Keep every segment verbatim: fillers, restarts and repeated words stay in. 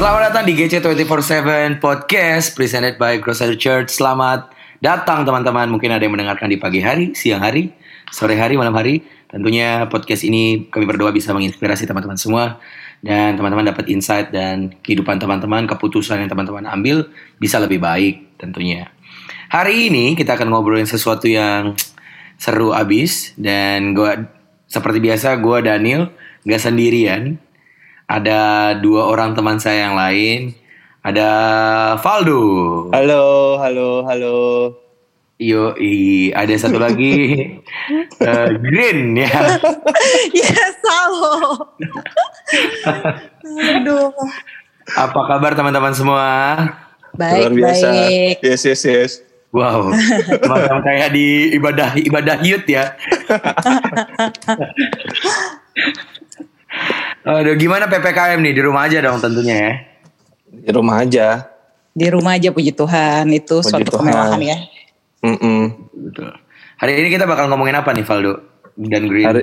Selamat datang di G C dua puluh empat tujuh Podcast presented by Grocery Church. Selamat datang teman-teman. Mungkin ada yang mendengarkan di pagi hari, siang hari, sore hari, malam hari. Tentunya podcast ini kami berdoa bisa menginspirasi teman-teman semua, dan teman-teman dapat insight, dan kehidupan teman-teman, keputusan yang teman-teman ambil bisa lebih baik tentunya. Hari ini kita akan ngobrolin sesuatu yang seru abis. Dan gue, seperti biasa, gue Daniel gak sendirian. Ada dua orang teman saya yang lain. Ada Valdo. Halo, halo, halo. Yoi, ada satu lagi. uh, Green ya. Yes, halo. Aduh. Apa kabar teman-teman semua? Baik, luar biasa. Baik. Yes, yes, yes. Wow, macam kayak di ibadah ibadah youth ya. Aduh, gimana P P K M nih? Di rumah aja dong tentunya ya. Di rumah aja. Di rumah aja, puji Tuhan. Itu puji suatu Tuhan. Kemewahan ya. Mm-mm. Betul. Hari ini kita bakal ngomongin apa nih, Valdo dan Green? Hari,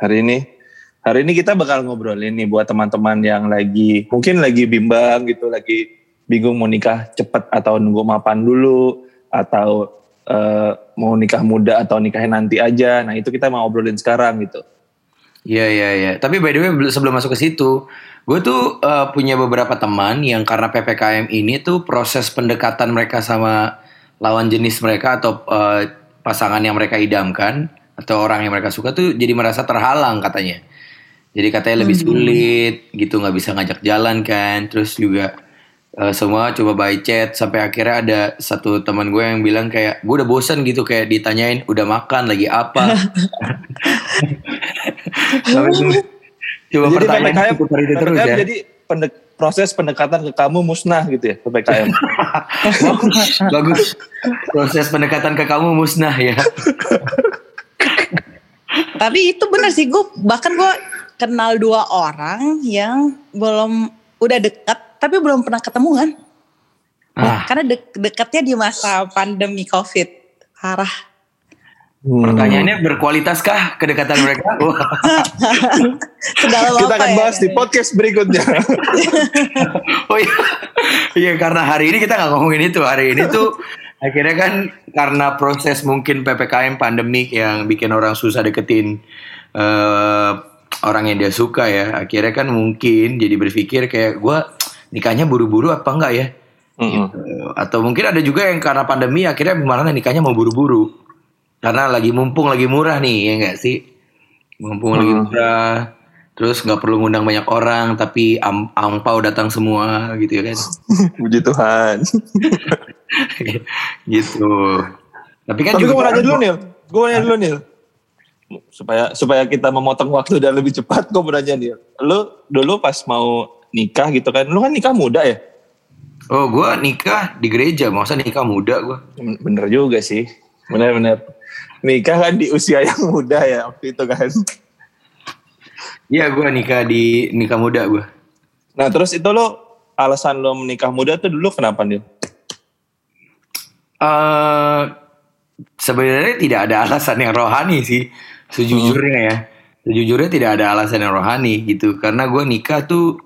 hari ini Hari ini kita bakal ngobrolin nih buat teman-teman yang lagi, mungkin lagi bimbang gitu, lagi bingung mau nikah cepet atau nunggu mapan dulu, atau uh, mau nikah muda atau nikahin nanti aja. Nah, itu kita mau ngobrolin sekarang gitu. Iya, iya, iya. Tapi by the way, sebelum masuk ke situ, gue tuh uh, punya beberapa teman yang karena P P K M ini tuh proses pendekatan mereka sama lawan jenis mereka atau uh, pasangan yang mereka idamkan atau orang yang mereka suka tuh jadi merasa terhalang katanya. Jadi katanya lebih sulit gitu, gak bisa ngajak jalan kan. Terus juga uh, semua coba by chat. Sampai akhirnya ada satu teman gue yang bilang kayak, gue udah bosan gitu kayak ditanyain udah makan lagi apa. Coba jadi pertanyaan P P K M, itu terus P P K M ya. Jadi pendek, proses pendekatan ke kamu musnah gitu ya, P P K M. bagus, bagus. Proses pendekatan ke kamu musnah ya. Tapi itu benar sih, gue bahkan gue kenal dua orang yang belum, udah dekat tapi belum pernah ketemu kan. Ah. Karena dek, dekatnya di masa pandemi COVID. Parah. Hmm. Pertanyaannya berkualitaskah kedekatan mereka? Kita akan bahas ya, di podcast berikutnya. Oh iya. Iya, karena hari ini kita gak ngomongin itu. Hari ini tuh akhirnya kan karena proses mungkin P P K M pandemik yang bikin orang susah deketin uh, orang yang dia suka ya. Akhirnya kan mungkin jadi berpikir kayak, gue nikahnya buru-buru apa enggak ya? Mm-hmm. Gitu. Atau mungkin ada juga yang karena pandemi akhirnya gimana nikahnya mau buru-buru. Karena lagi mumpung lagi murah nih, ya gak sih? Mumpung hmm. lagi murah, terus gak perlu ngundang banyak orang, tapi am- angpau datang semua gitu ya kan. Puji Tuhan. Gitu. Tapi kan tapi juga gue mau nanya dulu Nil, gue mau nanya dulu Nil. Supaya, supaya kita memotong waktu dan lebih cepat, gue mau nanya Nil. Lu dulu pas mau nikah gitu kan, lu kan nikah muda ya? Oh, gue nikah di gereja, masa nikah muda gue. Bener juga sih, bener-bener. Nikah kan di usia yang muda ya waktu itu kan. Iya, gue nikah di nikah muda gue. Nah, terus itu lo alasan lo menikah muda tuh dulu kenapa Nil? Uh, sebenarnya tidak ada alasan yang rohani sih, sejujurnya hmm. ya. Sejujurnya tidak ada alasan yang rohani gitu, karena gue nikah tuh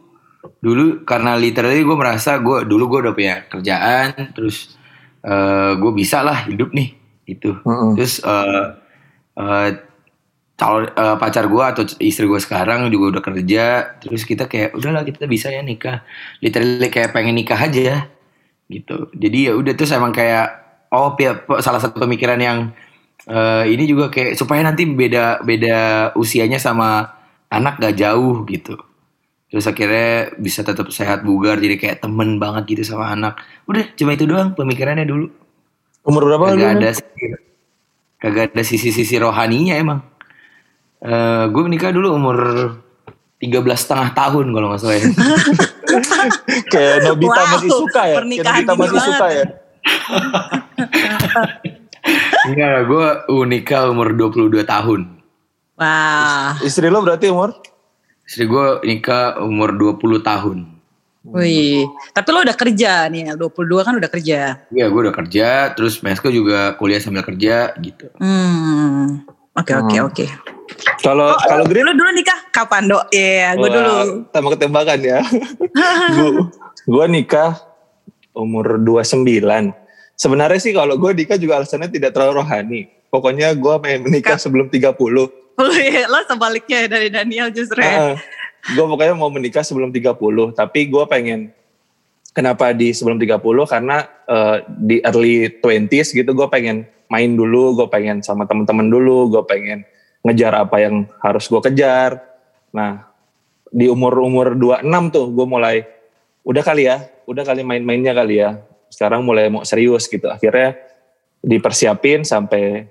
dulu karena literally gue merasa gue dulu gue udah punya kerjaan, terus uh, gue bisa lah hidup nih. Itu mm-hmm. terus uh, uh, calon uh, pacar gue atau istri gue sekarang juga udah kerja, terus kita kayak udahlah kita bisa ya nikah, literally kayak pengen nikah aja gitu. Jadi ya udah, terus emang kayak oh salah satu pemikiran yang uh, ini juga kayak supaya nanti beda beda usianya sama anak gak jauh gitu, terus akhirnya bisa tetap sehat bugar, jadi kayak temen banget gitu sama anak. Udah cuma itu doang pemikirannya dulu. Umur berapa? Kagak ada, kagak ada sisi-sisi rohaninya emang. Uh, gue menikah dulu umur tiga belas setengah tahun kalau nggak salah. Ya. Kayak Nobita wow, masih suka ya. Nobita masih banget. Suka ya. Enggak, gue nikah umur dua puluh dua tahun. Wah. Wow. Istri lo berarti umur? Istri gue nikah umur dua puluh tahun. Wih, tapi lo udah kerja nih, dua puluh dua kan udah kerja. Iya, gue udah kerja, terus Mesko juga kuliah sambil kerja gitu. Hmm, oke oke oke. Kalau oh, kalau Green lu dulu nikah kapan, Dok? Iya, yeah, gue dulu. Sama ketembakan ya. Gue nikah umur dua puluh sembilan. Sebenarnya sih kalau gue nikah juga alasannya tidak terlalu rohani. Pokoknya gue pengen menikah Ka- sebelum tiga puluh. Oh iya, lo sebaliknya dari Daniel justru ya. Uh, gue pokoknya mau menikah sebelum tiga puluh. Tapi gue pengen, kenapa di sebelum tiga puluh? Karena uh, di early twenties gitu gue pengen main dulu, gue pengen sama temen-temen dulu, gue pengen ngejar apa yang harus gue kejar. Nah, di umur-umur dua puluh enam tuh gue mulai, udah kali ya, udah kali main-mainnya kali ya. Sekarang mulai mau serius gitu. Akhirnya dipersiapin sampai,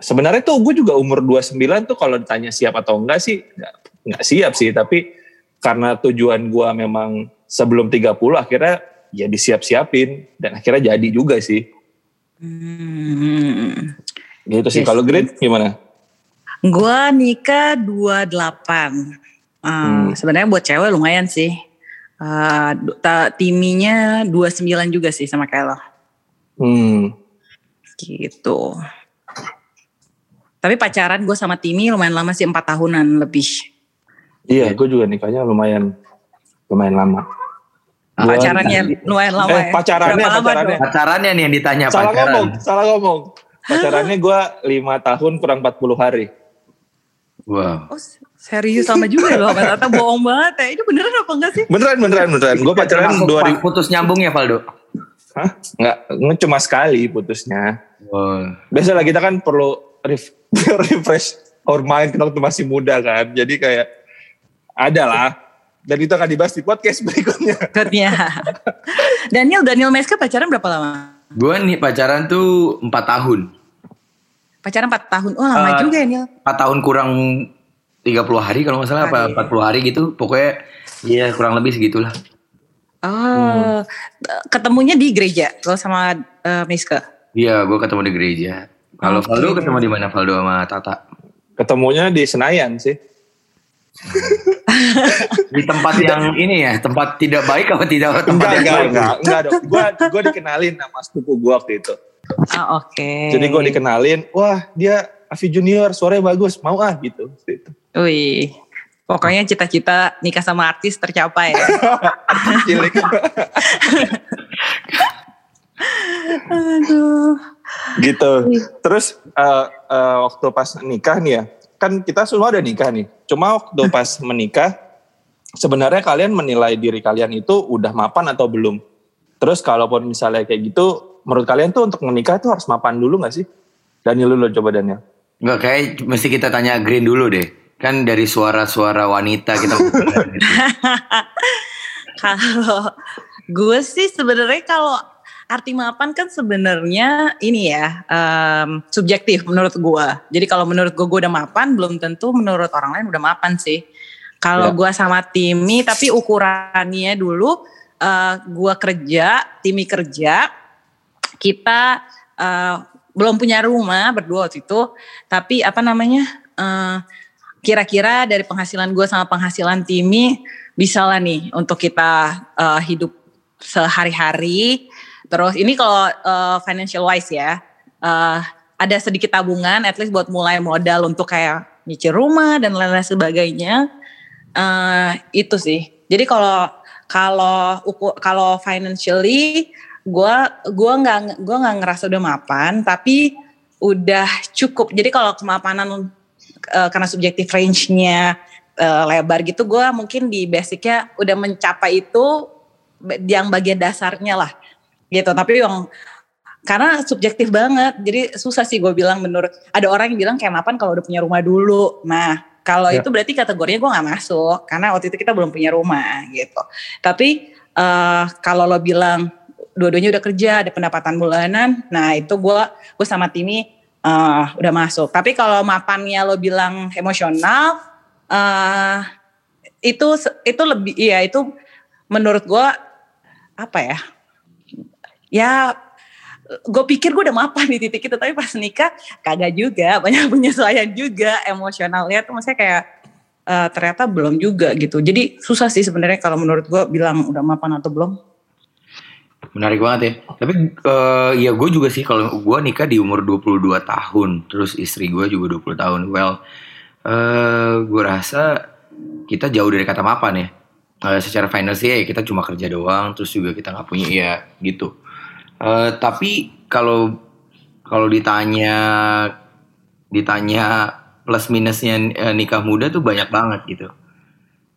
sebenarnya tuh gue juga umur dua puluh sembilan tuh kalau ditanya siap atau enggak sih, enggak siap sih. Tapi karena tujuan gue memang sebelum tiga puluh akhirnya ya disiap-siapin. Dan akhirnya jadi juga sih. Hmm. Gitu sih. Yes. Kalau Green gimana? Gue nikah dua puluh delapan. Uh, hmm. Sebenarnya buat cewek lumayan sih. Uh, timinya dua puluh sembilan juga sih sama kayak lo. Hmm. Gitu. Tapi pacaran gue sama Timi lumayan lama sih, empat tahunan lebih. Iya, gue juga nikahnya lumayan lumayan lama. Gua pacarannya lumayan lama eh, ya. Pacarannya, pacarannya. Pacarannya nih yang ditanya. Salah pacaran. ngomong, salah ngomong. Pacarannya gue lima tahun kurang empat puluh hari. Wow. Oh serius sama juga loh, kata-kata bohong banget ya. Ini beneran apa enggak sih? Beneran, beneran, beneran. Gue pacaran dua ribu. Putus nyambung ya Valdo? Hah? Enggak, cuma sekali putusnya. Wow. Biasalah kita kan perlu ref- refresh our mind waktu masih muda kan. Jadi kayak ada lah. Dan itu akan dibahas di podcast berikutnya. Berikutnya. Daniel, Daniel Meska pacaran berapa lama? Gue nih pacaran tuh empat tahun. Pacaran empat tahun, oh lama uh, juga ya Daniel. empat tahun kurang tiga puluh hari kalau gak salah, apa empat puluh hari gitu. Pokoknya ya yeah, kurang lebih segitulah. Oh, hmm. Ketemunya di gereja lo sama uh, Meska? Iya, gue ketemu di gereja. Kalau okay. Valdo ketemu di mana Valdo sama Tata? Ketemunya di Senayan sih. Di tempat yang ini ya, tempat tidak baik apa tidak tempat enggak, yang enggak, baik enggak enggak dong. Gua gua dikenalin sama sepupu gua waktu itu. Ah oke. Okay. Jadi gua dikenalin, wah dia Afi Junior, suaranya bagus, mau ah gitu. Wih. Pokoknya cita-cita nikah sama artis tercapai ya. Artis cilik. Aduh. Gitu. Terus uh, uh, waktu pas nikah nih ya, kan kita semua udah nikah nih. Cuma waktu pas menikah, sebenarnya kalian menilai diri kalian itu udah mapan atau belum? Terus kalaupun misalnya kayak gitu, menurut kalian tuh untuk menikah tuh harus mapan dulu gak sih? Daniel dulu, coba Daniel. Enggak, kayak mesti kita tanya Green dulu deh. Kan dari suara-suara wanita kita. Kalau gue sih sebenarnya kalau arti mapan kan sebenarnya ini ya um, subjektif menurut gue. Jadi kalau menurut gue gue udah mapan, belum tentu menurut orang lain udah mapan sih. Kalau ya. Gue sama Timi, tapi ukurannya dulu uh, gue kerja, Timi kerja, kita uh, belum punya rumah berdua waktu itu. Tapi apa namanya? Uh, kira-kira dari penghasilan gue sama penghasilan Timi bisa lah nih untuk kita uh, hidup sehari-hari. Terus ini kalau uh, financial wise ya, uh, ada sedikit tabungan at least buat mulai modal untuk kayak nyicil rumah dan lain-lain sebagainya, uh, itu sih. Jadi kalau kalau kalau financially gue gue nggak gue nggak ngerasa udah mapan, tapi udah cukup. Jadi kalau kemapanan uh, karena subjective range-nya uh, lebar gitu, gue mungkin di basicnya udah mencapai itu yang bagian dasarnya lah. Gitu, tapi yang karena subjektif banget, jadi susah sih gue bilang. Menurut ada orang yang bilang kayak mapan kalau udah punya rumah dulu. Nah, kalau ya. Itu berarti kategorinya gue nggak masuk karena waktu itu kita belum punya rumah gitu. Tapi uh, kalau lo bilang dua-duanya udah kerja, ada pendapatan bulanan, nah itu gue gue sama Timi uh, udah masuk. Tapi kalau mapannya lo bilang emosional, uh, itu itu lebih ya itu menurut gue apa ya? Ya, gue pikir gue udah mapan di titik itu, tapi pas nikah kagak juga, banyak penyesuaian juga emosionalnya tuh, maksudnya kayak uh, ternyata belum juga gitu. Jadi susah sih sebenarnya kalau menurut gue bilang udah mapan atau belum. Menarik banget ya. Tapi uh, ya gue juga sih, kalau gue nikah di umur dua puluh dua tahun, terus istri gue juga dua puluh tahun. Well, Uh, gue rasa kita jauh dari kata mapan ya. Uh, secara finansial ya kita cuma kerja doang, terus juga kita nggak punya ya gitu. Uh, tapi kalau kalau ditanya ditanya plus minusnya uh, nikah muda tuh banyak banget gitu.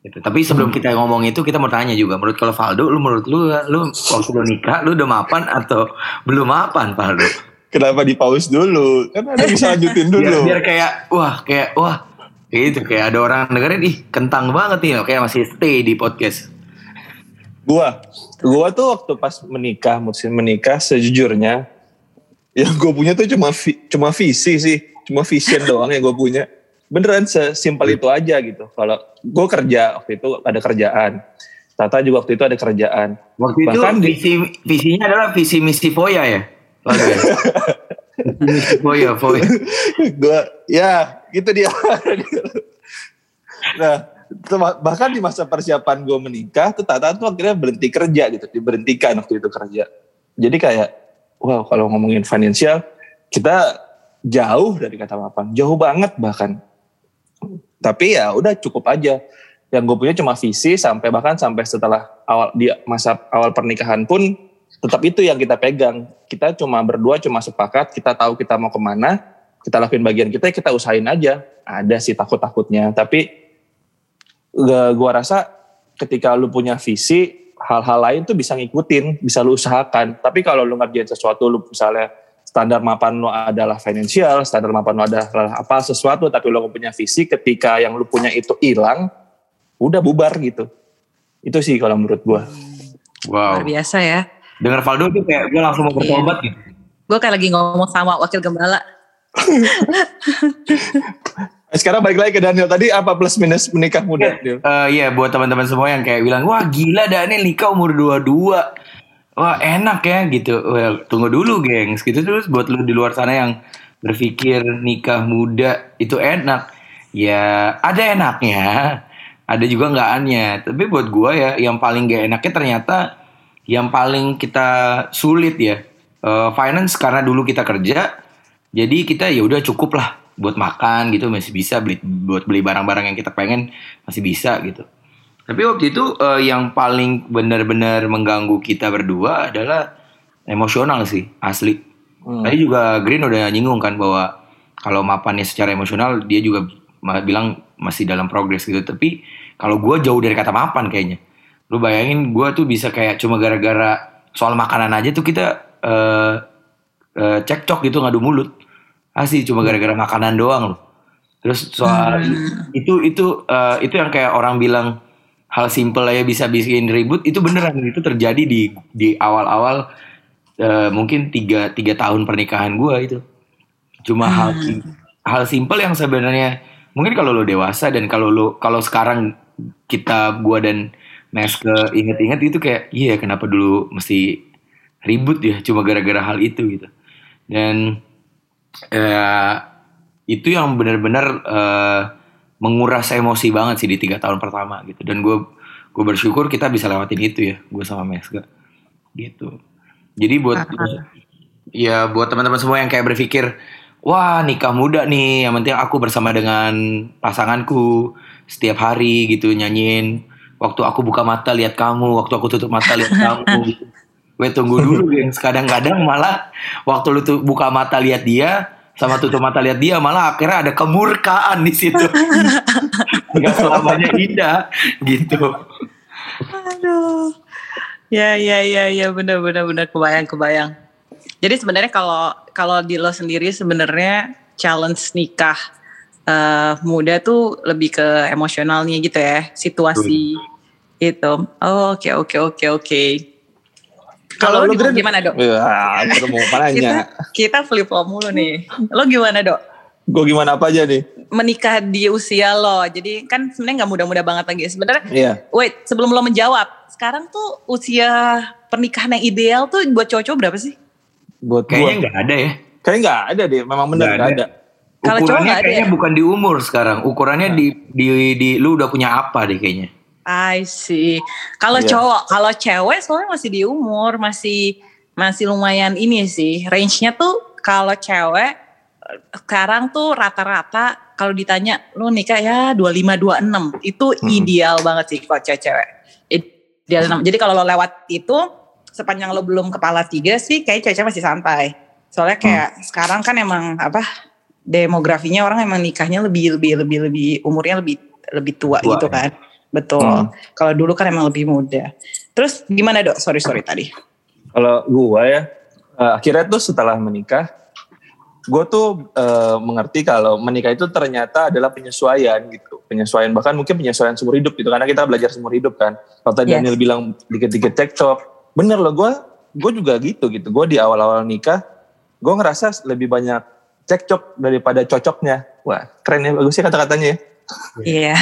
Gitu. Tapi sebelum kita ngomong itu kita mau tanya juga, menurut kalau Valdo, lu menurut lu lu waktu lu nikah lu udah mapan atau belum mapan, Valdo? Kenapa dipause dulu? Kan ada bisa lanjutin dulu. Biar, biar kayak wah kayak wah gitu, kayak ada orang dengerin ih kentang banget nih kayak masih stay di podcast. Gua gua tuh waktu pas menikah, musim menikah sejujurnya yang gue punya tuh cuma vi, cuma visi sih, cuma vision doang yang gue punya. Beneran sesimpel itu aja gitu. Kalau gue kerja waktu itu ada kerjaan, Tata juga waktu itu ada kerjaan. Waktu bahkan itu visi di, visinya adalah visi misi Foya ya. Okay. Misi Foya, Foya. Gue ya gitu dia. Nah bahkan di masa persiapan gue menikah, tuh Tata tuh akhirnya berhenti kerja gitu, diberhentikan waktu itu kerja. Jadi kayak wow kalau ngomongin finansial kita jauh dari kata mapan, jauh banget bahkan. Tapi ya udah cukup aja. Yang gue punya cuma visi sampai bahkan sampai setelah awal di masa awal pernikahan pun tetap itu yang kita pegang. Kita cuma berdua cuma sepakat, kita tahu kita mau kemana, kita lakuin bagian kita, kita usahain aja. Ada sih takut-takutnya, tapi gue rasa ketika lu punya visi, hal-hal lain tuh bisa ngikutin, bisa lu usahakan. Tapi kalau lu ngerjain sesuatu, lu misalnya standar mapan lo adalah finansial, standar mapan lo adalah apa sesuatu, tapi lo gak punya visi, ketika yang lo punya itu hilang, udah bubar gitu. Itu sih kalau menurut gue. Wow. Luar biasa ya. Dengar Valdo tuh kayak gue langsung mau bertobat gitu. Gue kayak lagi ngomong sama wakil gembala. Sekarang balik lagi ke Daniel tadi, apa plus minus menikah muda? Iya, uh, yeah, buat teman-teman semua yang kayak bilang, wah gila Daniel nikah umur dua puluh dua. Wah enak ya gitu. Well, tunggu dulu gengs gitu. Terus buat lu di luar sana yang berpikir nikah muda itu enak, ya ada enaknya, ada juga enggaknya. Tapi buat gua ya yang paling gak enaknya ternyata yang paling kita sulit ya uh, finance, karena dulu kita kerja. Jadi kita ya udah cukup lah buat makan gitu, masih bisa beli, buat beli barang-barang yang kita pengen masih bisa gitu. Tapi waktu itu uh, yang paling benar-benar mengganggu kita berdua adalah emosional sih, asli. Hmm. Tadi juga Green udah nyinggung kan bahwa kalau mapannya secara emosional dia juga bilang masih dalam progres gitu. Tapi kalau gue jauh dari kata mapan kayaknya. Lu bayangin gue tuh bisa kayak cuma gara-gara soal makanan aja tuh kita uh, uh, cekcok gitu, ngadu mulut. Asli cuma gara-gara makanan doang loh. Terus soal hmm. itu itu uh, itu yang kayak orang bilang hal simple aja bisa bikin ribut, itu beneran itu terjadi di di awal-awal uh, mungkin tiga tiga tahun pernikahan gue itu. Cuma hmm. hal hal simple yang sebenarnya mungkin kalau lo dewasa dan kalau lo kalau sekarang kita gue dan Nes ke inget-inget itu kayak iya yeah, kenapa dulu mesti ribut ya cuma gara-gara hal itu gitu. Dan uh, itu yang benar-benar uh, menguras emosi banget sih di tiga tahun pertama gitu. Dan gue gue bersyukur kita bisa lewatin itu ya, gue sama Meska gitu. Jadi buat uh-huh. ya buat teman-teman semua yang kayak berpikir wah nikah muda nih, yang penting aku bersama dengan pasanganku setiap hari gitu, nyanyiin waktu aku buka mata lihat kamu, waktu aku tutup mata lihat kamu. Weh tunggu dulu guys, kadang-kadang malah waktu lu tuh buka mata lihat dia sama tutup mata lihat dia malah akhirnya ada kemurkaan di situ. Enggak selamanya indah gitu. Aduh. Ya ya ya ya benar benar benar kebayang kebayang. Jadi sebenarnya kalau kalau di lo sendiri sebenarnya challenge nikah uh, muda tuh lebih ke emosionalnya gitu ya, situasi hmm. gitu. Oh, oke oke oke oke. Kalau lu gimana Dok? Ya, aku mau nanya. Kita, kita flip-flop mulu nih. Lo gimana Dok? Gue gimana apa aja nih? Menikah di usia lo, jadi kan sebenarnya nggak muda-muda banget lagi. Sebenarnya, yeah. wait sebelum lo menjawab, sekarang tuh usia pernikahan yang ideal tuh buat cowok-cowok berapa sih? Buat kayaknya nggak ada ya? Kayaknya nggak ada deh. Memang benar nggak ada. ada. Ukurannya ada kayaknya ya? Bukan di umur sekarang. Ukurannya nah. di, di di lu udah punya apa deh kayaknya? I see. Kalau yeah. cowok, kalau cewek soalnya masih di umur, masih masih lumayan ini sih. Range-nya tuh kalau cewek sekarang tuh rata-rata kalau ditanya lu nikah ya dua puluh lima dua puluh enam itu hmm. ideal banget sih kalau cewek-cewek. Ideal enam. Jadi kalau lo lewat itu sepanjang lo belum kepala tiga sih kayak cewek-cewek masih santai. Soalnya kayak hmm. sekarang kan emang apa demografinya orang emang nikahnya lebih lebih lebih lebih umurnya lebih lebih tua, tua gitu kan. Ya. Betul. Hmm. Kalau dulu kan emang lebih muda. Terus gimana, Dok? Sorry sorry tadi. Kalau gua ya uh, akhirnya tuh setelah menikah gue tuh e, mengerti kalau menikah itu ternyata adalah penyesuaian gitu. Penyesuaian, bahkan mungkin penyesuaian seumur hidup gitu. Karena kita belajar seumur hidup kan. Kalau tadi yes. Daniel bilang dikit-dikit cekcok. Bener loh, gue gue juga gitu gitu. Gue di awal-awal nikah, gue ngerasa lebih banyak cekcok daripada cocoknya. Wah, keren ya, bagus sih kata-katanya ya. Iya. Yeah.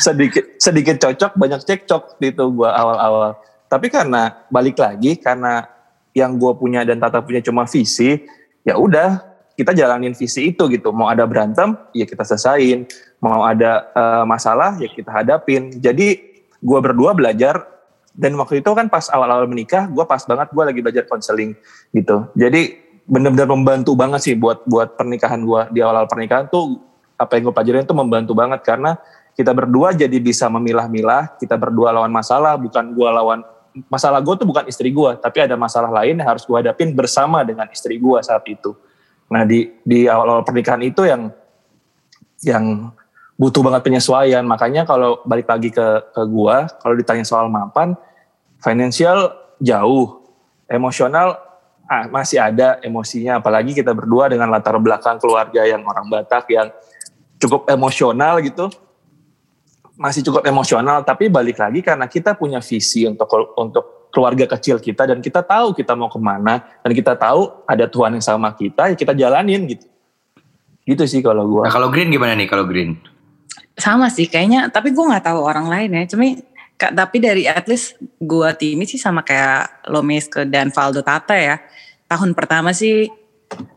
sedikit sedikit cocok, banyak cekcok gitu gue awal-awal. Tapi karena balik lagi, karena yang gue punya dan Tata punya cuma visi, ya udah. Kita jalanin visi itu gitu, mau ada berantem, ya kita selesain, mau ada uh, masalah, ya kita hadapin. Jadi gue berdua belajar, dan waktu itu kan pas awal-awal menikah, gue pas banget gue lagi belajar konseling gitu. Jadi benar-benar membantu banget sih buat buat pernikahan gue, di awal-awal pernikahan tuh apa yang gue pelajarin tuh membantu banget, karena kita berdua jadi bisa memilah-milah, kita berdua lawan masalah, bukan gue lawan masalah gue tuh bukan istri gue, tapi ada masalah lain yang harus gue hadapin bersama dengan istri gue saat itu. Nah di di awal-awal pernikahan itu yang yang butuh banget penyesuaian. Makanya kalau balik lagi ke ke gua, kalau ditanya soal mapan, finansial jauh, emosional ah, masih ada emosinya. Apalagi kita berdua dengan latar belakang keluarga yang orang Batak yang cukup emosional gitu, masih cukup emosional. Tapi balik lagi karena kita punya visi untuk untuk keluarga kecil kita, dan kita tahu kita mau kemana, dan kita tahu ada Tuhan yang sama kita, ya kita jalanin gitu. Gitu sih kalau gue. Nah kalau Green gimana nih kalau Green? Sama sih kayaknya, tapi gue gak tahu orang lain ya, cuma tapi dari at least gue Timi sih sama kayak Lomis ke dan Valdo Tata ya, tahun pertama sih,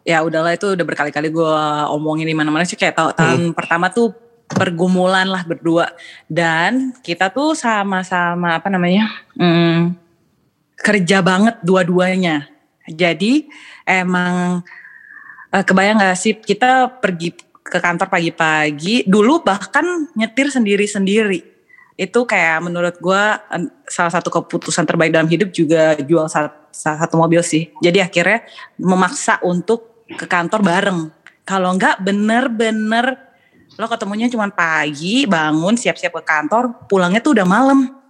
ya udahlah itu udah berkali-kali gue omongin di mana-mana sih, kayak tahun, hmm. tahun pertama tuh pergumulan lah berdua, dan kita tuh sama-sama apa namanya, hmm, kerja banget dua-duanya. Jadi emang kebayang gak sih kita pergi ke kantor pagi-pagi. Dulu bahkan nyetir sendiri-sendiri. Itu kayak menurut gue salah satu keputusan terbaik dalam hidup, juga jual salah satu mobil sih. Jadi akhirnya memaksa untuk ke kantor bareng. Kalau enggak bener-bener lo ketemunya cuma pagi, bangun siap-siap ke kantor, pulangnya tuh udah malam.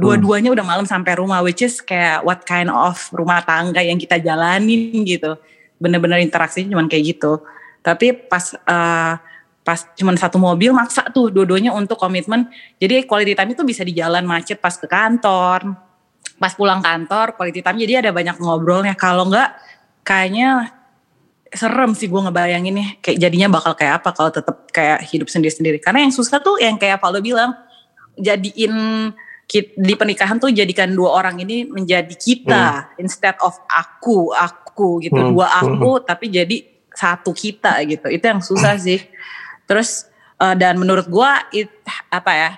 Dua-duanya udah malam sampai rumah, which is kayak what kind of rumah tangga yang kita jalanin gitu. Bener-bener interaksinya cuman kayak gitu. Tapi pas uh, pas cuman satu mobil maksa tuh dua-duanya untuk komitmen. Jadi quality time itu bisa di jalan macet pas ke kantor. Pas pulang kantor quality time jadi ada banyak ngobrolnya. Kalau enggak kayaknya serem sih gue ngebayanginnya. Kayak jadinya bakal kayak apa kalau tetap kayak hidup sendiri-sendiri. Karena yang susah tuh yang kayak Valdo bilang, jadiin di pernikahan tuh jadikan dua orang ini menjadi kita, hmm. instead of aku, aku gitu, hmm. dua aku hmm. tapi jadi satu kita gitu, itu yang susah sih. Terus uh, dan menurut gua it, apa ya,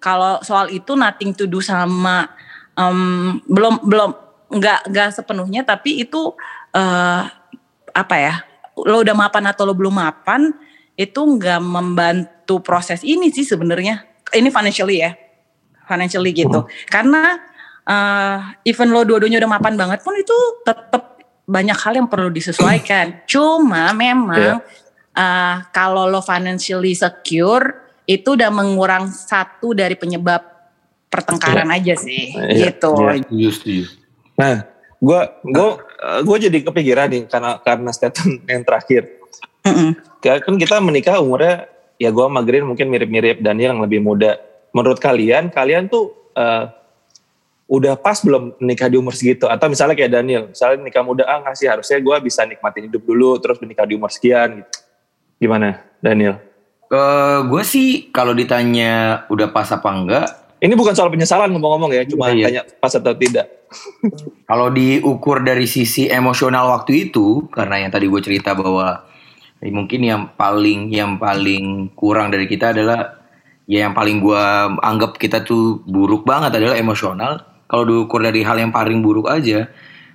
kalau soal itu nothing to do sama um, belum belum nggak nggak sepenuhnya, tapi itu uh, apa ya, lo udah mapan atau lo belum mapan itu nggak membantu proses ini sih sebenarnya, ini financially ya. Financially gitu, hmm. karena uh, even lo dua-duanya udah mapan banget pun itu tetap banyak hal yang perlu disesuaikan. Cuma memang yeah. uh, kalau lo financially secure itu udah mengurang satu dari penyebab pertengkaran yeah. aja sih, yeah. gitu. Yeah. Nah, gue gue gue jadi kepikiran nih karena karena statement yang terakhir. Mm-hmm. Kan kita menikah umurnya ya gue sama Green mungkin mirip-mirip, Daniel yang lebih muda. Menurut kalian, kalian tuh uh, udah pas belum menikah di umur segitu? Atau misalnya kayak Daniel, misalnya nikah muda, ah nggak sih harusnya gue bisa nikmatin hidup dulu, terus menikah di umur sekian gitu. Gimana Daniel? Uh, gue sih kalau ditanya udah pas apa enggak, ini bukan soal penyesalan ngomong-ngomong ya, cuma iya. tanya pas atau tidak. Kalau diukur dari sisi emosional waktu itu, karena yang tadi gue cerita bahwa eh, mungkin yang paling yang paling kurang dari kita adalah ya yang paling gue anggap kita tuh buruk banget adalah emosional. Kalau diukur dari hal yang paling buruk aja,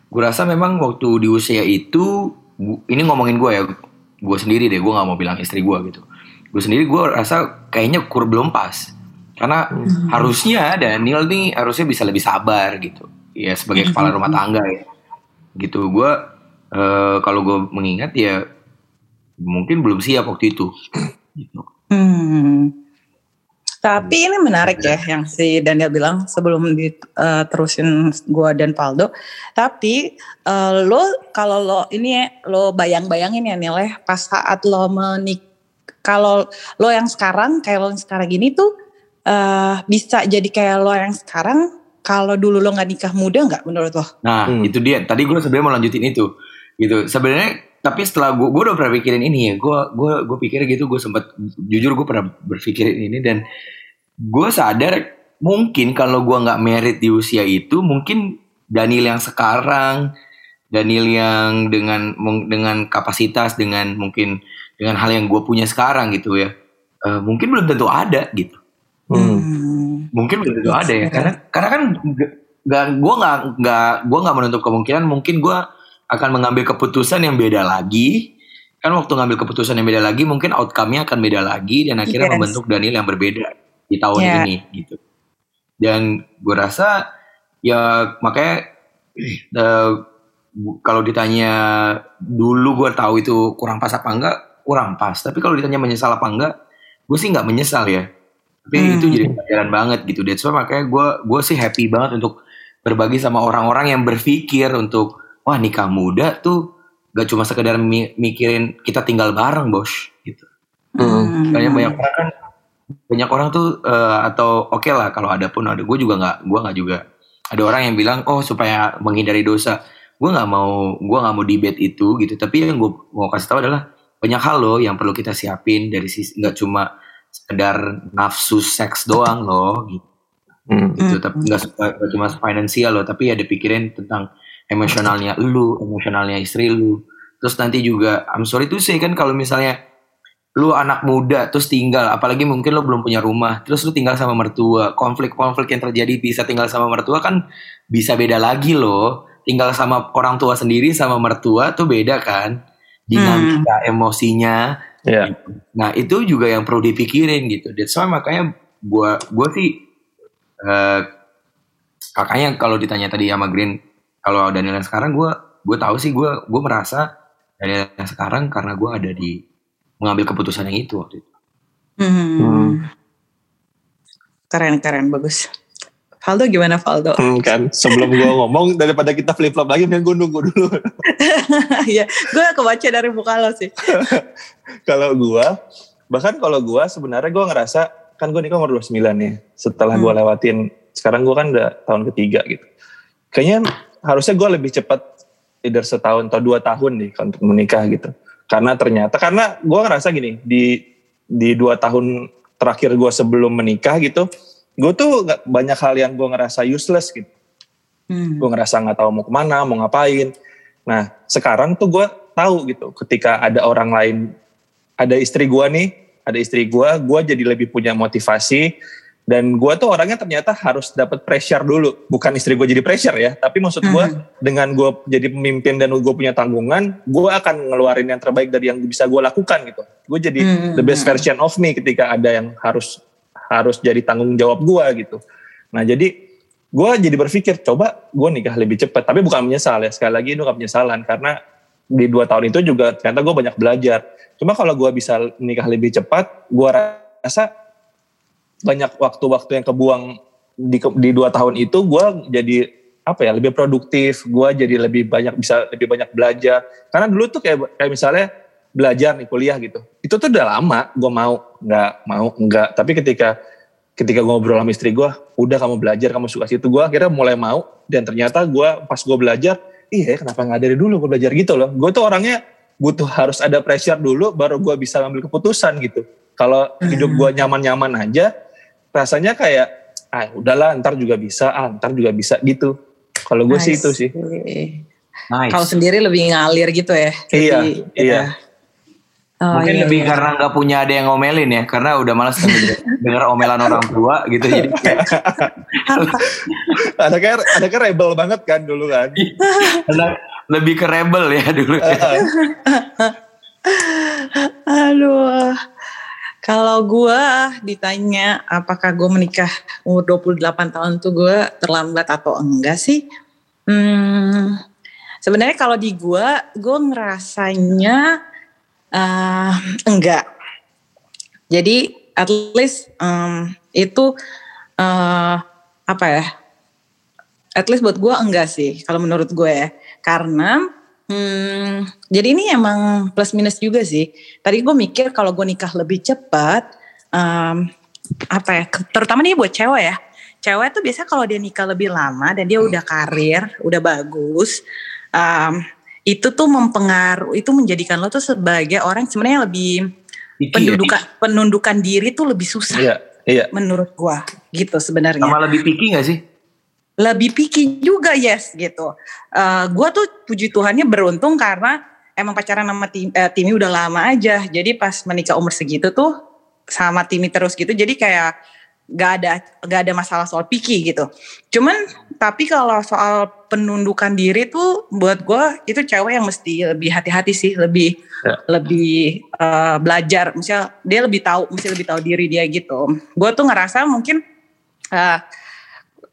gue rasa memang waktu di usia itu, ini ngomongin gue ya, gue sendiri deh, gue nggak mau bilang istri gue gitu. Gue sendiri gue rasa kayaknya kur belum pas, karena hmm. harusnya Daniel nih harusnya bisa lebih sabar gitu. Ya sebagai kepala rumah tangga ya, gitu. Gue uh, kalau gue mengingat ya mungkin belum siap waktu itu. Gitu. Hmm. Tapi ini menarik ya yang si Daniel bilang sebelum diterusin uh, gue dan Paldo. Tapi uh, lo kalau lo ini lo bayang-bayangin ya Nil ya, pas saat lo menik, kalau lo yang sekarang kayak lo yang sekarang gini tuh uh, bisa jadi kayak lo yang sekarang kalau dulu lo nggak nikah muda nggak menurut lo? Nah hmm. itu dia. Tadi gue sebenarnya mau lanjutin itu gitu sebenarnya. Tapi setelah gue, gue udah pernah pikirin ini ya, gue, gue, gue pikir gitu, gue sempat, jujur gue pernah berpikirin ini, dan gue sadar, mungkin kalau gue gak married di usia itu, mungkin Daniel yang sekarang, Daniel yang dengan, dengan kapasitas, dengan mungkin, dengan hal yang gue punya sekarang gitu ya, uh, mungkin belum tentu ada gitu. Hmm. Mungkin belum tentu ada ya, karena, karena kan, gak, gue gak, gak, gue gak menutup kemungkinan, mungkin gue, akan mengambil keputusan yang beda lagi. Kan waktu ngambil keputusan yang beda lagi, mungkin outcome-nya akan beda lagi. Dan akhirnya yes. membentuk Daniel yang berbeda di tahun yeah. ini gitu. Dan gue rasa ya makanya uh, kalau ditanya dulu gue tahu itu kurang pas apa enggak, kurang pas. Tapi kalau ditanya menyesal apa enggak, gue sih gak menyesal ya. Tapi hmm. itu jadi pelajaran banget gitu. That's why makanya gue, gue sih happy banget untuk berbagi sama orang-orang yang berpikir untuk wah nikah muda tuh gak cuma sekedar mi- mikirin kita tinggal bareng bos gitu. Hmm. Karena banyak orang kan banyak orang tuh uh, atau oke okay lah kalau ada pun ada gue juga nggak gue nggak juga ada orang yang bilang oh supaya menghindari dosa gue nggak mau gue nggak mau debate itu gitu. Tapi yang gue mau kasih tahu adalah banyak hal loh yang perlu kita siapin dari sisi nggak cuma sekedar nafsu seks doang loh gitu. Hmm. Gitu tapi nggak cuma finansial loh tapi ada pikirin tentang emosionalnya lu, emosionalnya istri lu. Terus nanti juga I'm sorry to say kan kalau misalnya lu anak muda terus tinggal, apalagi mungkin lu belum punya rumah, terus lu tinggal sama mertua, konflik-konflik yang terjadi bisa tinggal sama mertua kan bisa beda lagi loh. Tinggal sama orang tua sendiri sama mertua tuh beda kan dinamika hmm. emosinya. Yeah. Gitu. Nah itu juga yang perlu dipikirin gitu. That's why makanya gua gua sih uh, kakaknya kalau ditanya tadi sama Green kalau Daniel yang sekarang gue gue tahu sih gue gue merasa Daniel yang sekarang karena gue ada di mengambil keputusan yang itu waktu itu. Hmm. Hmm. Keren keren bagus. Faldo gimana Faldo? Hmm, kan sebelum gue ngomong daripada kita flip flop lagi mending gue nunggu dulu. Iya gue kebaca dari muka lo sih. Kalau gue bahkan kalau gue sebenarnya gue ngerasa kan gue nikah umur dua puluh sembilan ya setelah hmm. gue lewatin sekarang gue kan udah tahun ketiga gitu. Kayaknya harusnya gue lebih cepat either setahun atau dua tahun nih untuk menikah gitu. Karena ternyata, karena gue ngerasa gini, di di dua tahun terakhir gue sebelum menikah gitu, gue tuh gak, banyak hal yang gue ngerasa useless gitu. Hmm. Gue ngerasa gak tahu mau kemana, mau ngapain. Nah sekarang tuh gue tahu gitu, ketika ada orang lain, ada istri gue nih, ada istri gue, gue jadi lebih punya motivasi. Dan gue tuh orangnya ternyata harus dapat pressure dulu. Bukan istri gue jadi pressure ya. Tapi maksud gue, mm-hmm. dengan gue jadi pemimpin dan gue punya tanggungan, gue akan ngeluarin yang terbaik dari yang bisa gue lakukan gitu. Gue jadi mm-hmm. the best version of me ketika ada yang harus harus jadi tanggung jawab gue gitu. Nah jadi, gue jadi berpikir, coba gue nikah lebih cepat. Tapi bukan menyesal ya. Sekali lagi itu gak penyesalan. Karena di dua tahun itu juga ternyata gue banyak belajar. Cuma kalau gue bisa nikah lebih cepat, gue rasa banyak waktu-waktu yang kebuang di, di dua tahun itu gue jadi apa ya lebih produktif, gue jadi lebih banyak bisa lebih banyak belajar. Karena dulu tuh kayak kayak misalnya belajar nih kuliah gitu, itu tuh udah lama gue mau nggak mau nggak. Tapi ketika ketika gue ngobrol sama istri gue, udah kamu belajar kamu suka situ gue, akhirnya mulai mau. Dan ternyata gue pas gue belajar, iya kenapa nggak dari dulu gue belajar gitu loh. Gue tuh orangnya butuh harus ada pressure dulu, baru gue bisa ngambil keputusan gitu. Kalau hidup gue nyaman-nyaman aja, rasanya kayak, ah udahlah ntar juga bisa, ah ntar juga bisa gitu. Kalau gue nice. Sih itu sih. Nice. Kalau sendiri lebih ngalir gitu ya? Iya, jadi, iya. Ya. Oh, mungkin iya, lebih iya. karena gak punya ada yang ngomelin ya, karena udah malas denger omelan orang tua gitu. Jadi ada kayak ada kayak rebel banget kan dulu kan? Lebih ke rebel ya dulu. Ya. Aduh. Kalau gue ditanya apakah gue menikah umur dua puluh delapan tahun tuh gue terlambat atau enggak sih? Hmm, sebenarnya kalau di gue, gue ngerasanya uh, enggak. Jadi at least um, itu uh, apa ya? At least buat gue enggak sih kalau menurut gue ya. Karena... Hmm, jadi ini emang plus minus juga sih. Tadi gue mikir kalau gue nikah lebih cepat, um, apa ya? Terutama nih buat cewek ya. Cewek tuh biasanya kalau dia nikah lebih lama dan dia udah karir, udah bagus, um, itu tuh mempengaruhi, itu menjadikan lo tuh sebagai orang sebenarnya lebih pendudukan, penundukan diri tuh lebih susah. Iya, iya. Menurut gue, gitu sebenarnya. Sama lebih picky nggak sih? Lebih picky juga, yes, gitu. Uh, gue tuh puji Tuhannya beruntung karena emang pacaran sama Timi, eh, Timi udah lama aja. Jadi pas menikah umur segitu tuh sama Timi terus gitu. Jadi kayak gak ada gak ada masalah soal picky gitu. Cuman tapi kalau soal penundukan diri tuh buat gue itu cewek yang mesti lebih hati-hati sih, lebih ya. lebih uh, belajar. Misalnya dia lebih tahu, mesti lebih tahu diri dia gitu. Gue tuh ngerasa mungkin. Uh,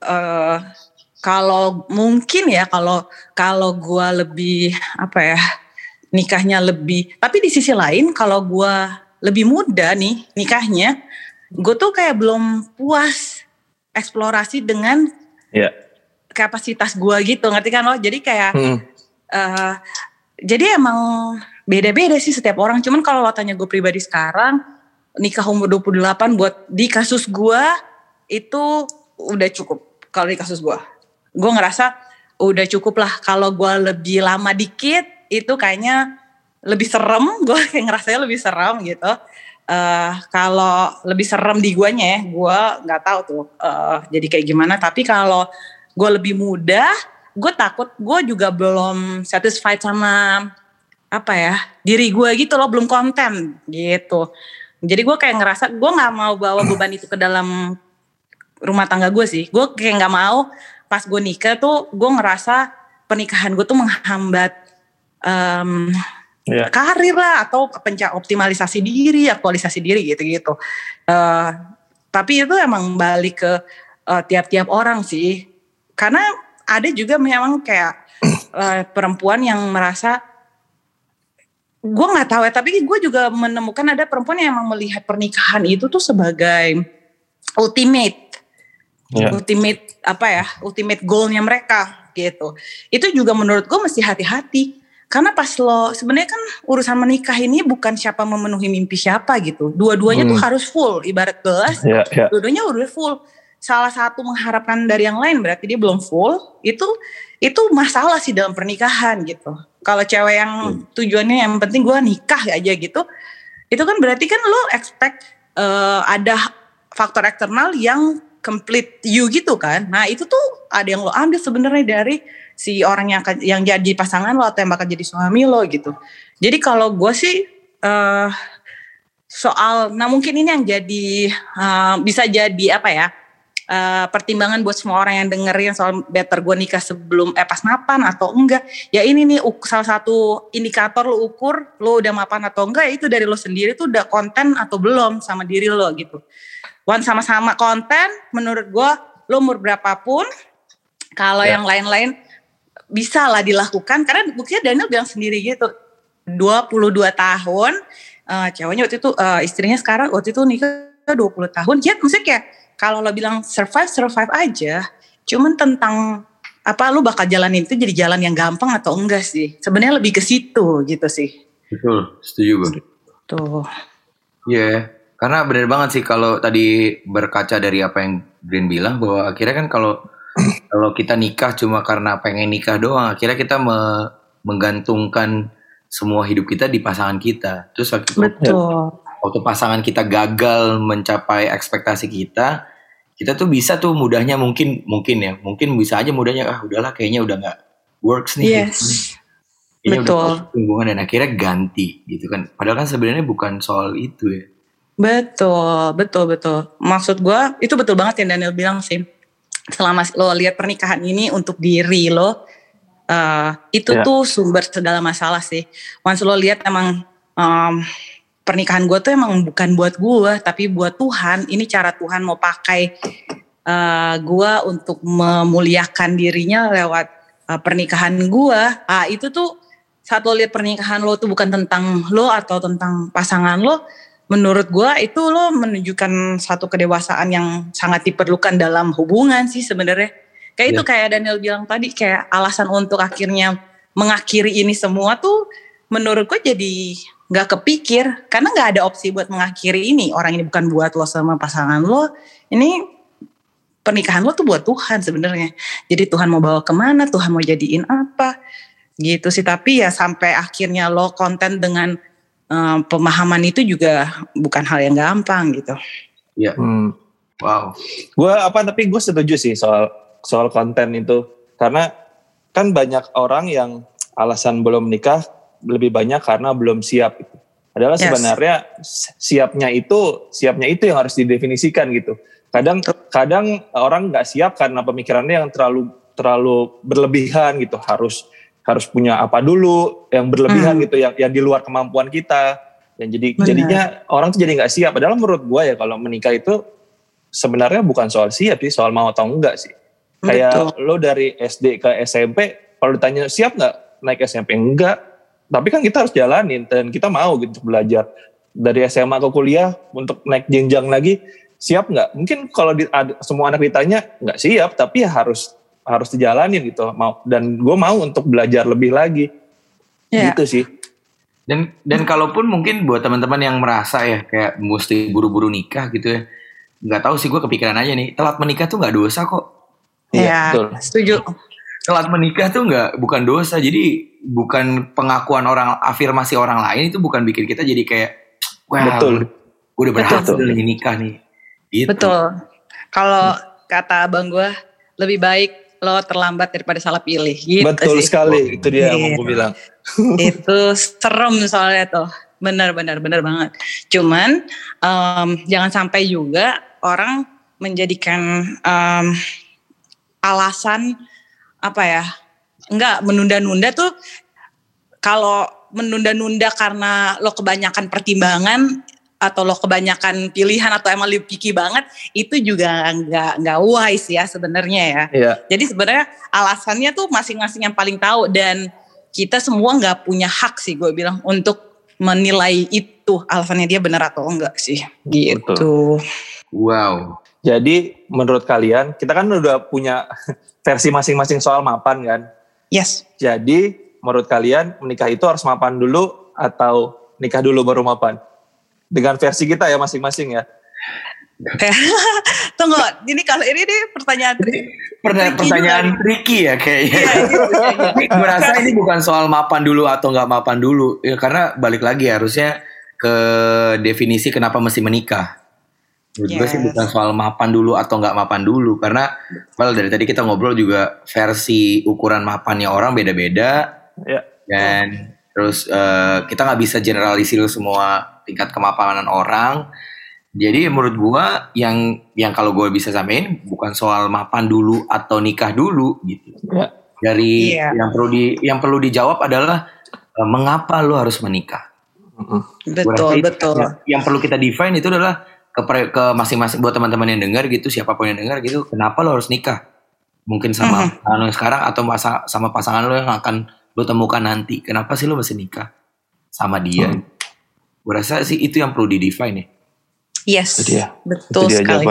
Uh, kalau mungkin ya kalau kalau gue lebih apa ya nikahnya lebih, tapi di sisi lain kalau gue lebih muda nih nikahnya, gue tuh kayak belum puas eksplorasi dengan yeah. kapasitas gue gitu, ngerti kan lo? Jadi kayak hmm. uh, jadi emang beda-beda sih setiap orang. Cuman kalau lo tanya gue pribadi sekarang nikah umur dua puluh delapan buat di kasus gue itu udah cukup. Kalau di kasus gue, gue ngerasa udah cukup lah. Kalau gue lebih lama dikit, itu kayaknya lebih serem. Gue kayak ngerasanya lebih serem gitu. Uh, kalau lebih serem di guanya ya, gue nggak tahu tuh. Uh, jadi kayak gimana? Tapi kalau gue lebih muda, gue takut gue juga belum satisfied sama apa ya diri gue gitu loh, belum konten gitu. Jadi gue kayak ngerasa gue nggak mau bawa beban itu ke dalam rumah tangga gue sih. Gue kayak gak mau pas gue nikah tuh gue ngerasa pernikahan gue tuh menghambat um, yeah. karir lah, atau penca- optimalisasi diri, aktualisasi diri gitu-gitu. Uh, tapi itu emang balik ke uh, tiap-tiap orang sih. Karena ada juga memang kayak uh, perempuan yang merasa, gue gak tahu ya, tapi gue juga menemukan ada perempuan yang emang melihat pernikahan itu tuh sebagai ultimate. Yeah. Ultimate apa ya, ultimate goalnya mereka gitu. Itu juga menurut gue mesti hati-hati, karena pas lo sebenarnya kan urusan menikah ini bukan siapa memenuhi mimpi siapa gitu. Dua-duanya hmm. tuh harus full, ibarat gelas. Yeah, yeah. Dua-duanya udah full. Salah satu mengharapkan dari yang lain berarti dia belum full. Itu itu masalah sih dalam pernikahan gitu. Kalau cewek yang hmm. tujuannya yang penting gue nikah aja gitu, itu kan berarti kan lo expect uh, ada faktor eksternal yang complete you gitu kan. Nah itu tuh ada yang lo ambil sebenarnya dari si orang yang, yang jadi pasangan lo atau yang bakal jadi suami lo gitu. Jadi kalau gue sih uh, soal, nah mungkin ini yang jadi uh, bisa jadi apa ya uh, pertimbangan buat semua orang yang dengerin soal better gue nikah sebelum eh pas mapan atau enggak. Ya ini nih salah satu indikator lo ukur lo udah mapan atau enggak, itu dari lo sendiri tuh udah konten atau belum sama diri lo gitu. Wan sama-sama konten, menurut gue lo umur berapapun, kalau ya. yang lain-lain bisa lah dilakukan. Karena buktinya Daniel bilang sendiri gitu, dua puluh dua tahun, uh, ceweknya waktu itu, uh, istrinya sekarang waktu itu nikah dua puluh tahun. Ya maksudnya kayak, kalau lo bilang survive, survive aja, cuman tentang apa lo bakal jalanin itu jadi jalan yang gampang atau enggak sih. Sebenarnya lebih ke situ gitu sih. Betul, setuju banget. Tuh. Iya yeah. Karena benar banget sih kalau tadi berkaca dari apa yang Green bilang, bahwa akhirnya kan kalau kalau kita nikah cuma karena pengen nikah doang, akhirnya kita me, menggantungkan semua hidup kita di pasangan kita. Terus waktu, Betul. waktu pasangan kita gagal mencapai ekspektasi kita, kita tuh bisa tuh mudahnya mungkin mungkin ya, mungkin bisa aja mudahnya ah udahlah kayaknya udah nggak works nih. Yes. Ini udah hubungan dan akhirnya ganti gitu kan. Padahal kan sebenarnya bukan soal itu ya. Betul, betul, betul. Maksud gue itu betul banget yang Daniel bilang sih. Selama lo lihat pernikahan ini untuk diri lo, uh, itu yeah. tuh sumber segala masalah sih. Once lo lihat emang um, pernikahan gue tuh emang bukan buat gue, tapi buat Tuhan. Ini cara Tuhan mau pakai uh, gue untuk memuliakan dirinya lewat uh, pernikahan gue. Ah, itu tuh saat lo lihat pernikahan lo tuh bukan tentang lo atau tentang pasangan lo, menurut gue itu lo menunjukkan satu kedewasaan yang sangat diperlukan dalam hubungan sih sebenarnya. Kayak yeah. Itu kayak Daniel bilang tadi, kayak alasan untuk akhirnya mengakhiri ini semua tuh menurut gue jadi gak kepikir. Karena gak ada opsi buat mengakhiri ini. Orang ini bukan buat lo sama pasangan lo. Ini pernikahan lo tuh buat Tuhan sebenarnya. Jadi Tuhan mau bawa kemana, Tuhan mau jadiin apa. Gitu sih, tapi ya sampai akhirnya lo konten dengan Um, pemahaman itu juga bukan hal yang gampang gitu. Iya. Hmm. Wow. Gue apa tapi gue setuju sih soal soal konten itu, karena kan banyak orang yang alasan belum nikah lebih banyak karena belum siap. Adalah yes. Sebenarnya siapnya itu siapnya itu yang harus didefinisikan gitu. Kadang kadang orang nggak siap karena pemikirannya yang terlalu terlalu berlebihan gitu, harus harus punya apa dulu yang berlebihan hmm. gitu, yang yang di luar kemampuan kita, dan jadi Bener. jadinya orang tuh jadi nggak siap. Padahal menurut gue ya kalau menikah itu sebenarnya bukan soal siap sih, soal mau atau enggak sih. Betul. Kayak lo dari S D ke S M P, kalau ditanya siap nggak naik S M P, enggak, tapi kan kita harus jalanin dan kita mau gitu belajar. Dari S M A ke kuliah untuk naik jenjang lagi, siap nggak? Mungkin kalau di, ada, semua anak ditanya nggak siap, tapi ya harus harus dijalanin gitu, mau, dan gue mau untuk belajar lebih lagi yeah. gitu sih. Dan dan kalaupun mungkin buat teman-teman yang merasa ya kayak mesti buru-buru nikah gitu ya, nggak tahu sih, gue kepikiran aja nih, telat menikah tuh nggak dosa kok. Iya yeah, setuju. Telat menikah tuh nggak bukan dosa, jadi bukan pengakuan orang, afirmasi orang lain itu bukan bikin kita jadi kayak wah betul, gue udah berhasil lagi nikah nih. Gitu. Betul. Kalau kata abang gue, lebih baik lo terlambat daripada salah pilih gitu. Betul sih. Sekali, itu dia yang yeah. mau bilang. Itu serem soalnya tuh, benar-benar benar banget. Cuman um, jangan sampai juga orang menjadikan um, alasan apa ya, enggak menunda-nunda tuh. Kalau menunda-nunda karena lo kebanyakan pertimbangan, atau lo kebanyakan pilihan, atau emang lo picky banget, itu juga nggak nggak wise ya sebenarnya ya. Iya. Jadi sebenarnya alasannya tuh masing-masing yang paling tahu, dan kita semua nggak punya hak sih gue bilang untuk menilai itu alasannya dia benar atau enggak sih. Gitu. Betul. Wow. Jadi menurut kalian, kita kan udah punya versi masing-masing soal mapan kan? Yes. Jadi menurut kalian menikah itu harus mapan dulu atau nikah dulu baru mapan? Dengan versi kita ya masing-masing ya. Tunggu, ini kalau ini nih pertanyaan trik. Pertanyaan tricky ya kayaknya. Gue rasa ini bukan soal mapan dulu atau gak mapan dulu. Ya, karena balik lagi harusnya ke definisi kenapa mesti menikah. Menurut yes. gue sih bukan soal mapan dulu atau gak mapan dulu. Karena well, dari tadi kita ngobrol juga versi ukuran mapannya orang beda-beda. Yeah. Dan terus uh, kita gak bisa generalisir semua tingkat kemapanan orang. Jadi menurut gue yang yang kalau gue bisa sampaikan bukan soal mapan dulu atau nikah dulu gitu. Ya. Dari ya. yang perlu di yang perlu dijawab adalah e, mengapa lo harus menikah. Betul itu, betul. Yang, yang perlu kita define itu adalah ke, ke masing-masing, buat teman-teman yang dengar gitu, siapapun yang dengar gitu, kenapa lo harus nikah? Mungkin sama uh-huh. pasangan lo sekarang atau masa, sama pasangan lo yang akan lo temukan nanti. Kenapa sih lo masih nikah sama dia? Hmm. Gue rasa sih itu yang perlu di-define ya. Yes, betul itu dia sekali.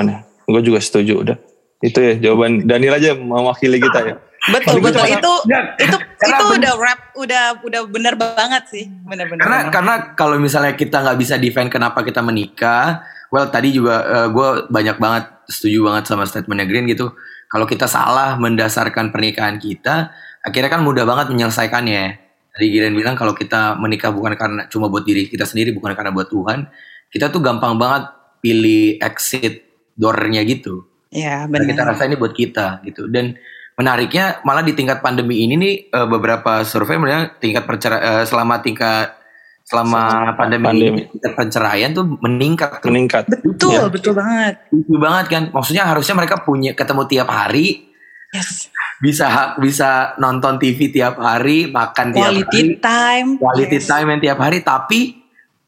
Gue juga setuju, udah. Itu ya jawaban Daniel aja mewakili kita ya. Betul, betul. Itu itu itu udah rap, udah udah benar banget sih, benar-benar. Karena karena kalau misalnya kita nggak bisa define kenapa kita menikah, well tadi juga uh, gue banyak banget setuju banget sama statementnya Green gitu. Kalau kita salah mendasarkan pernikahan kita, akhirnya kan mudah banget menyelesaikannya. Tadi Giren bilang kalau kita menikah bukan karena cuma buat diri kita sendiri, bukan karena buat Tuhan, kita tuh gampang banget pilih exit door-nya gitu. Iya, benar. Kita rasa ini buat kita gitu. Dan menariknya malah di tingkat pandemi ini nih beberapa survei bilang tingkat perceraian selama tingkat selama, selama pandemi, pandemi ini tingkat perceraian tuh meningkat. Tuh. Meningkat. Betul, ya. Betul banget. Betul banget kan. Maksudnya harusnya mereka punya ketemu tiap hari. Yes. bisa bisa nonton T V tiap hari, makan quality tiap hari, quality time, quality yes. time yang tiap hari, tapi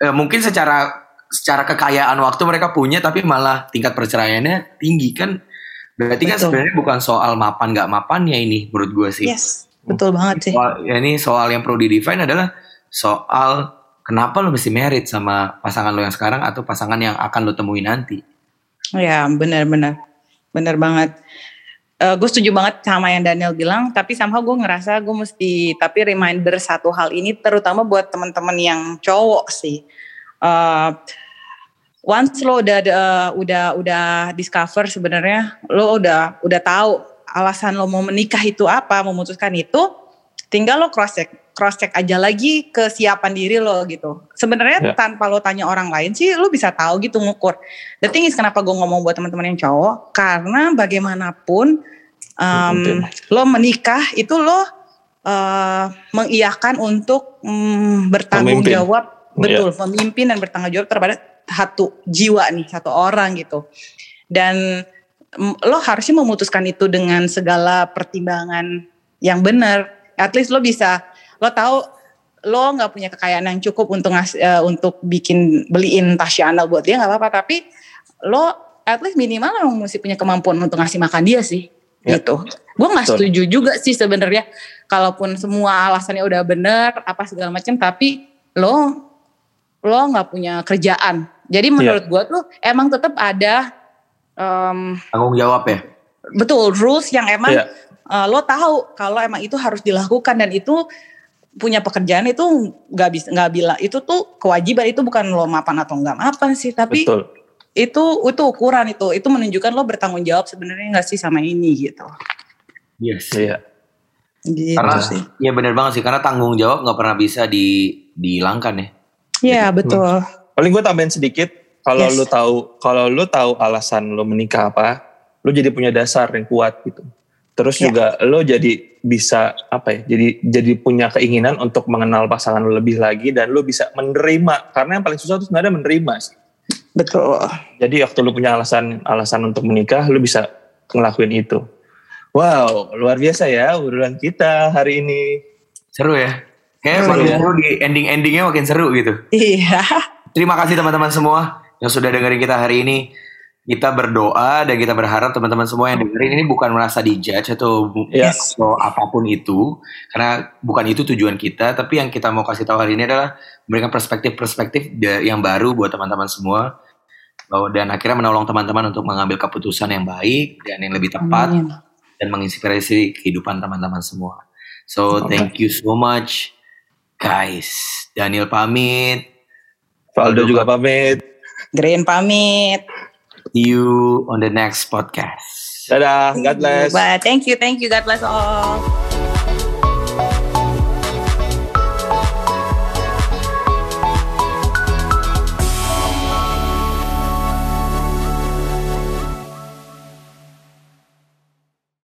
eh, mungkin secara secara kekayaan waktu mereka punya, tapi malah tingkat perceraiannya tinggi kan. Berarti betul. Kan sebenarnya bukan soal mapan nggak mapannya ini menurut gue sih. Yes, betul banget sih. Soal, ya ini soal yang perlu di-define adalah soal kenapa lo mesti married sama pasangan lo yang sekarang atau pasangan yang akan lo temui nanti. Ya benar-benar, benar banget. Uh, gue setuju banget sama yang Daniel bilang, tapi somehow gue ngerasa gue mesti, tapi reminder satu hal ini terutama buat teman-teman yang cowok sih. Uh, once lo udah uh, udah udah discover sebenarnya lo udah udah tahu alasan lo mau menikah itu apa, memutuskan itu, tinggal lo cross check cross check aja lagi kesiapan diri lo gitu. Sebenarnya yeah. tanpa lo tanya orang lain sih lo bisa tahu gitu, ngukur. The thing is, kenapa gue ngomong buat teman-teman yang cowok, karena bagaimanapun um, lo menikah itu lo uh, mengiyakan untuk um, bertanggung memimpin. jawab betul yeah. memimpin dan bertanggung jawab terhadap satu jiwa nih, satu orang gitu. Dan lo harusnya memutuskan itu dengan segala pertimbangan yang benar. At least lo bisa, lo tahu lo nggak punya kekayaan yang cukup untuk uh, untuk bikin beliin tas Chanel buat dia, nggak apa-apa. Tapi lo at least minimal lo mesti punya kemampuan untuk ngasih makan dia sih. Ya. Gitu. Gue nggak setuju juga sih sebenarnya, kalaupun semua alasannya udah benar apa segala macam, tapi lo lo nggak punya kerjaan. Jadi menurut yeah. gue tuh emang tetap ada um, tanggung jawab ya. Betul, rules yang emang yeah. uh, lo tahu kalau emang itu harus dilakukan, dan itu punya pekerjaan itu nggak bisa nggak bilang itu tuh kewajiban, itu bukan lo mapan atau nggak mapan sih, tapi betul. itu itu ukuran itu itu menunjukkan lo bertanggung jawab sebenarnya nggak sih sama ini gitu. Yes. Iya. Yeah. Gitu karena sih. Ya benar banget sih, karena tanggung jawab nggak pernah bisa di dihilangkan ya. Iya gitu. Betul. Paling gue tambahin sedikit, kalau yes. lu tahu kalau lu tahu alasan lu menikah apa, lu jadi punya dasar yang kuat gitu. Terus yeah. juga lu jadi bisa apa ya? Jadi jadi punya keinginan untuk mengenal pasangan lu lebih lagi, dan lu bisa menerima, karena yang paling susah itu sebenarnya menerima sih. Betul. Jadi waktu lu punya alasan alasan untuk menikah, lu bisa ngelakuin itu. Wow, luar biasa ya obrolan kita hari ini. Seru ya. Kayaknya makin oh, iya. seru, di ending-endingnya makin seru gitu. Iya. Terima kasih teman-teman semua yang sudah dengerin kita hari ini. Kita berdoa dan kita berharap teman-teman semua yang dengerin ini bukan merasa dijudge atau, yes. atau apapun itu. Karena bukan itu tujuan kita. Tapi yang kita mau kasih tahu hari ini adalah memberikan perspektif-perspektif yang baru buat teman-teman semua. Dan akhirnya menolong teman-teman untuk mengambil keputusan yang baik dan yang lebih tepat. Amin. Dan menginspirasi kehidupan teman-teman semua. So okay. thank you so much. Guys, Daniel pamit, Valdo juga pamit, Green pamit. See you on the next podcast. Dadah, God bless. Bye. Thank you, thank you, God bless all.